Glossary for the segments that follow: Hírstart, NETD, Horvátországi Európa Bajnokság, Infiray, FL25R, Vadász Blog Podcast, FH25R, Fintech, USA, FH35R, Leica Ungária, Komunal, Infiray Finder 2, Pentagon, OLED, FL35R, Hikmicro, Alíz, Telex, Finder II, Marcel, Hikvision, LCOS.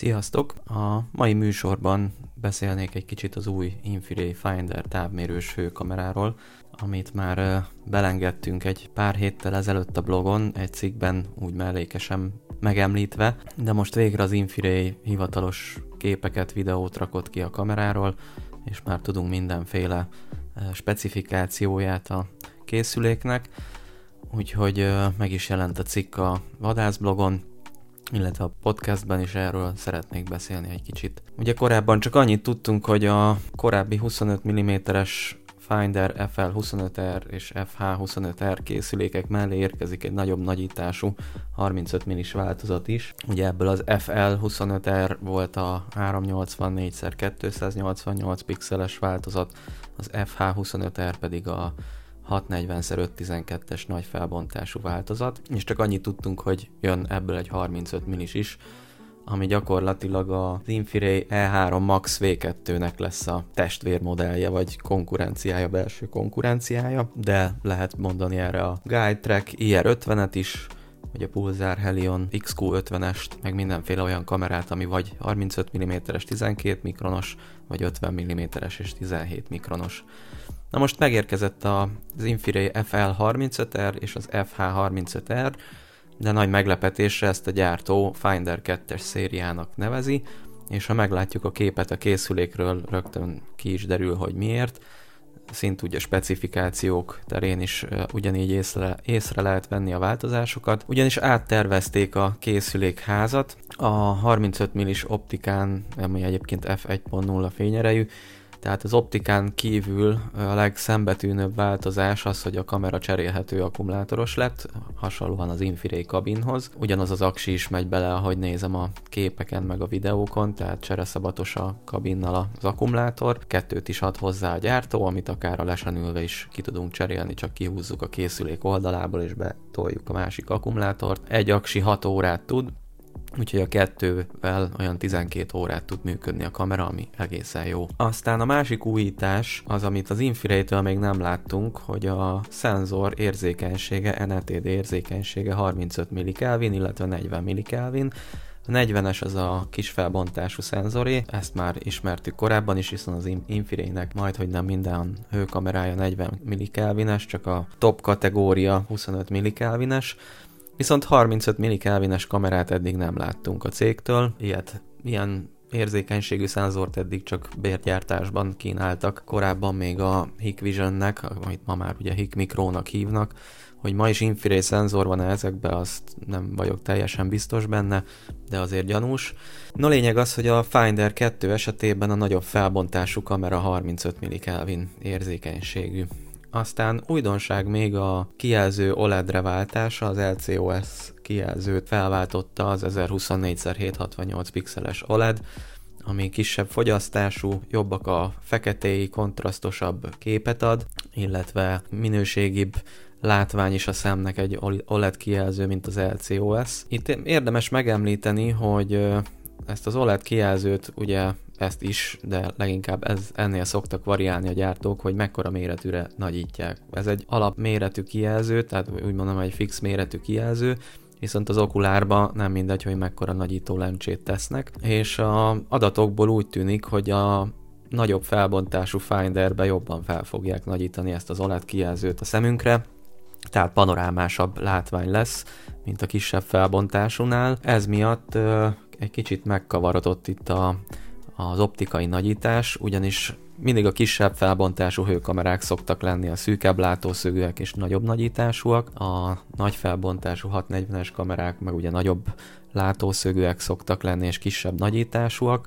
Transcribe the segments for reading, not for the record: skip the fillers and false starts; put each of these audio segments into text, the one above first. Sziasztok! A mai műsorban beszélnék egy kicsit az új Infiray Finder távmérős főkameráról, amit már belengedtünk egy pár héttel ezelőtt a blogon, egy cikkben úgy mellékesen megemlítve, de most végre az Infiray hivatalos képeket, videót rakott ki a kameráról, és már tudunk mindenféle specifikációját a készüléknek, úgyhogy meg is jelent a cikk a Vadász blogon, illetve a podcastben is erről szeretnék beszélni egy kicsit. Ugye korábban csak annyit tudtunk, hogy a korábbi 25 mm-es Finder FL25R és FH25R készülékek mellé érkezik egy nagyobb nagyítású 35 mm-es változat is. Ugye ebből az FL25R volt a 384x288 pixeles változat, az FH25R pedig a 640x512-es nagy felbontású változat, és csak annyit tudtunk, hogy jön ebből egy 35 mm-es is, ami gyakorlatilag az Infiray E3 Max V2-nek lesz a testvérmodellje, vagy konkurenciája, belső konkurenciája, de lehet mondani erre a GuideTrack IR50-et is, vagy a Pulsar Helion XQ50-est, meg mindenféle olyan kamerát, ami vagy 35 mm-es 12 mikronos, vagy 50 mm-es és 17 mikronos. Na most megérkezett az Infiray FL35R és az FH35R, de nagy meglepetésre ezt a gyártó Finder 2-es szériának nevezi, és ha meglátjuk a képet a készülékről, rögtön ki is derül, hogy miért. Szintúgy a specifikációk terén is ugyanígy észre lehet venni a változásokat, ugyanis áttervezték a készülékházat. A 35 mm-es optikán, ami egyébként f1.0 fényerejű, tehát az optikán kívül a legszembetűnőbb változás az, hogy a kamera cserélhető akkumulátoros lett, hasonlóan az Infiray kabinhoz. Ugyanaz az aksi is megy bele, ahogy nézem a képeken meg a videókon, tehát csereszabatos a kabinnal az akkumulátor. Kettőt is ad hozzá a gyártó, amit akár a lesen ülve is ki tudunk cserélni, csak kihúzzuk a készülék oldalából és betoljuk a másik akkumulátort. Egy aksi 6 órát tud, úgyhogy a kettővel olyan 12 órát tud működni a kamera, ami egészen jó. Aztán a másik újítás az, amit az Infiraytől még nem láttunk, hogy a szenzor érzékenysége, NETD érzékenysége 35 mK, illetve 40 mK. A 40-es az a kis felbontású szenzoré, ezt már ismertük korábban is, hiszen az Infiraynek majdhogy nem minden hőkamerája 40 mK-es, csak a top kategória 25 mK-es. Viszont 35 mK-es kamerát eddig nem láttunk a cégtől, ilyen érzékenységű szenzort eddig csak bérgyártásban kínáltak. Korábban még a Hikvisionnek, amit ma már ugye Hikmicronak hívnak, hogy ma is Infiray szenzor van ezekbe, azt nem vagyok teljesen biztos benne, de azért gyanús. No, lényeg az, hogy a Finder 2 esetében a nagyobb felbontású kamera 35 mK érzékenységű. Aztán újdonság még a kijelző OLED-re váltása, az LCOS kijelzőt felváltotta az 1024x768 pixeles OLED, ami kisebb fogyasztású, jobbak a feketéi, kontrasztosabb képet ad, illetve minőségibb látvány is a szemnek egy OLED kijelző, mint az LCOS. Itt érdemes megemlíteni, hogy ezt az OLED kijelzőt ugye ezt is, de leginkább ennél szoktak variálni a gyártók, hogy mekkora méretűre nagyítják. Ez egy alapméretű kijelző, tehát úgymond egy fix méretű kijelző, viszont az okulárba nem mindegy, hogy mekkora nagyító lencsét tesznek, és az adatokból úgy tűnik, hogy a nagyobb felbontású Finderbe jobban fel fogják nagyítani ezt az OLED kijelzőt a szemünkre, tehát panorámásabb látvány lesz, mint a kisebb felbontásúnál. Ez miatt egy kicsit megkavarodott itt az optikai nagyítás, ugyanis mindig a kisebb felbontású hőkamerák szoktak lenni a szűkebb látószögűek és nagyobb nagyításúak, a nagy felbontású 640-es kamerák meg ugye nagyobb látószögűek szoktak lenni és kisebb nagyításúak.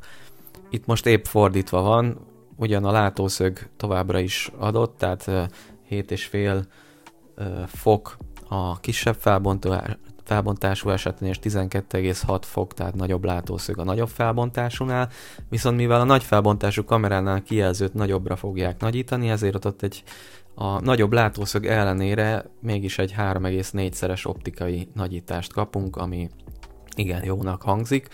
Itt most épp fordítva van, ugyan a látószög továbbra is adott, tehát 7,5 fok a kisebb felbontású esetén, és 12,6 fok, tehát nagyobb látószög a nagyobb felbontásúnál, viszont mivel a nagy felbontású kameránál kijelzőt nagyobbra fogják nagyítani, ezért ott a nagyobb látószög ellenére mégis egy 3,4-szeres optikai nagyítást kapunk, ami igen jónak hangzik,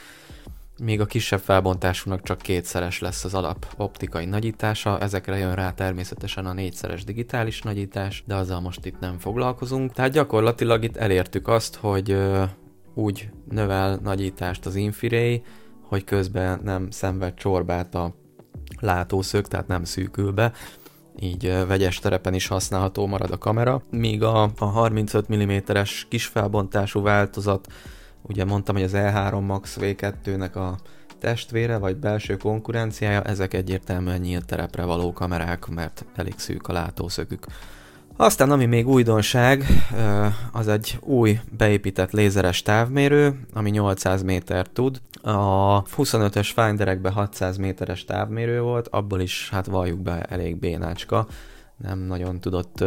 még a kisebb felbontásúnak csak 2-szeres lesz az alap optikai nagyítása, ezekre jön rá természetesen a 4-szeres digitális nagyítás, de azzal most itt nem foglalkozunk. Tehát gyakorlatilag itt elértük azt, hogy úgy növel nagyítást az Infiray, hogy közben nem szenved csorbát a látószög, tehát nem szűkül be, így vegyes terepen is használható marad a kamera, míg a 35 mm-es kis felbontású változat, ugye mondtam, hogy az E3 Max V2-nek a testvére, vagy belső konkurenciája, ezek egyértelműen nyílt terepre való kamerák, mert elég szűk a látószögük. Aztán ami még újdonság, az egy új beépített lézeres távmérő, ami 800 métert tud. A 25-ös Finderekben 600 méteres távmérő volt, abból is, hát valljuk be, elég bénácska. Nem nagyon tudott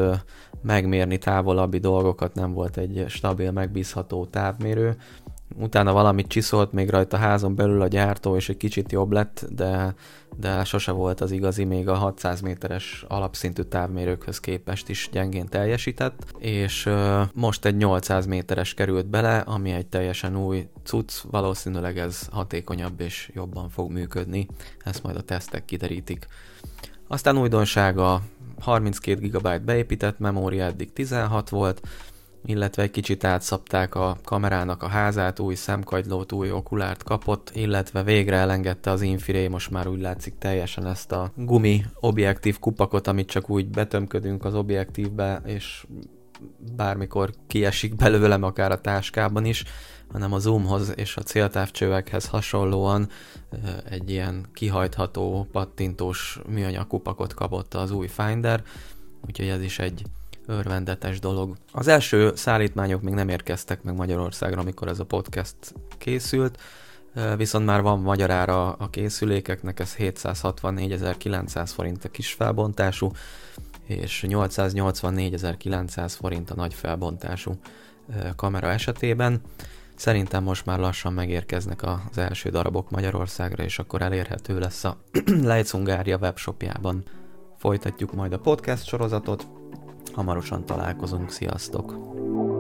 megmérni távolabbi dolgokat, nem volt egy stabil, megbízható távmérő. Utána valamit csiszolt még rajta házon belül a gyártó, és egy kicsit jobb lett, de sose volt az igazi, még a 600 méteres alapszintű távmérőkhöz képest is gyengén teljesített, és most egy 800 méteres került bele, ami egy teljesen új cucc, valószínűleg ez hatékonyabb és jobban fog működni, ezt majd a tesztek kiderítik. Aztán újdonsága, 32 GB beépített memória, eddig 16 volt, illetve egy kicsit átszabták a kamerának a házát, új szemkagylót, új okulárt kapott, illetve végre elengedte az Infiray, most már úgy látszik teljesen ezt a gumi objektív kupakot, amit csak úgy betömködünk az objektívbe, és bármikor kiesik belőlem akár a táskában is, hanem a zoomhoz és a céltávcsövekhez hasonlóan egy ilyen kihajtható, pattintós műanyag kupakot kapott az új Finder, úgyhogy ez is egy örvendetes dolog. Az első szállítmányok még nem érkeztek meg Magyarországra, amikor ez a podcast készült, viszont már van magyar ára a készülékeknek, ez 764.900 forint a kis felbontású, és 884.900 forint a nagy felbontású kamera esetében. Szerintem most már lassan megérkeznek az első darabok Magyarországra, és akkor elérhető lesz a Leica Ungária webshopjában. Folytatjuk majd a podcast sorozatot, hamarosan találkozunk, sziasztok!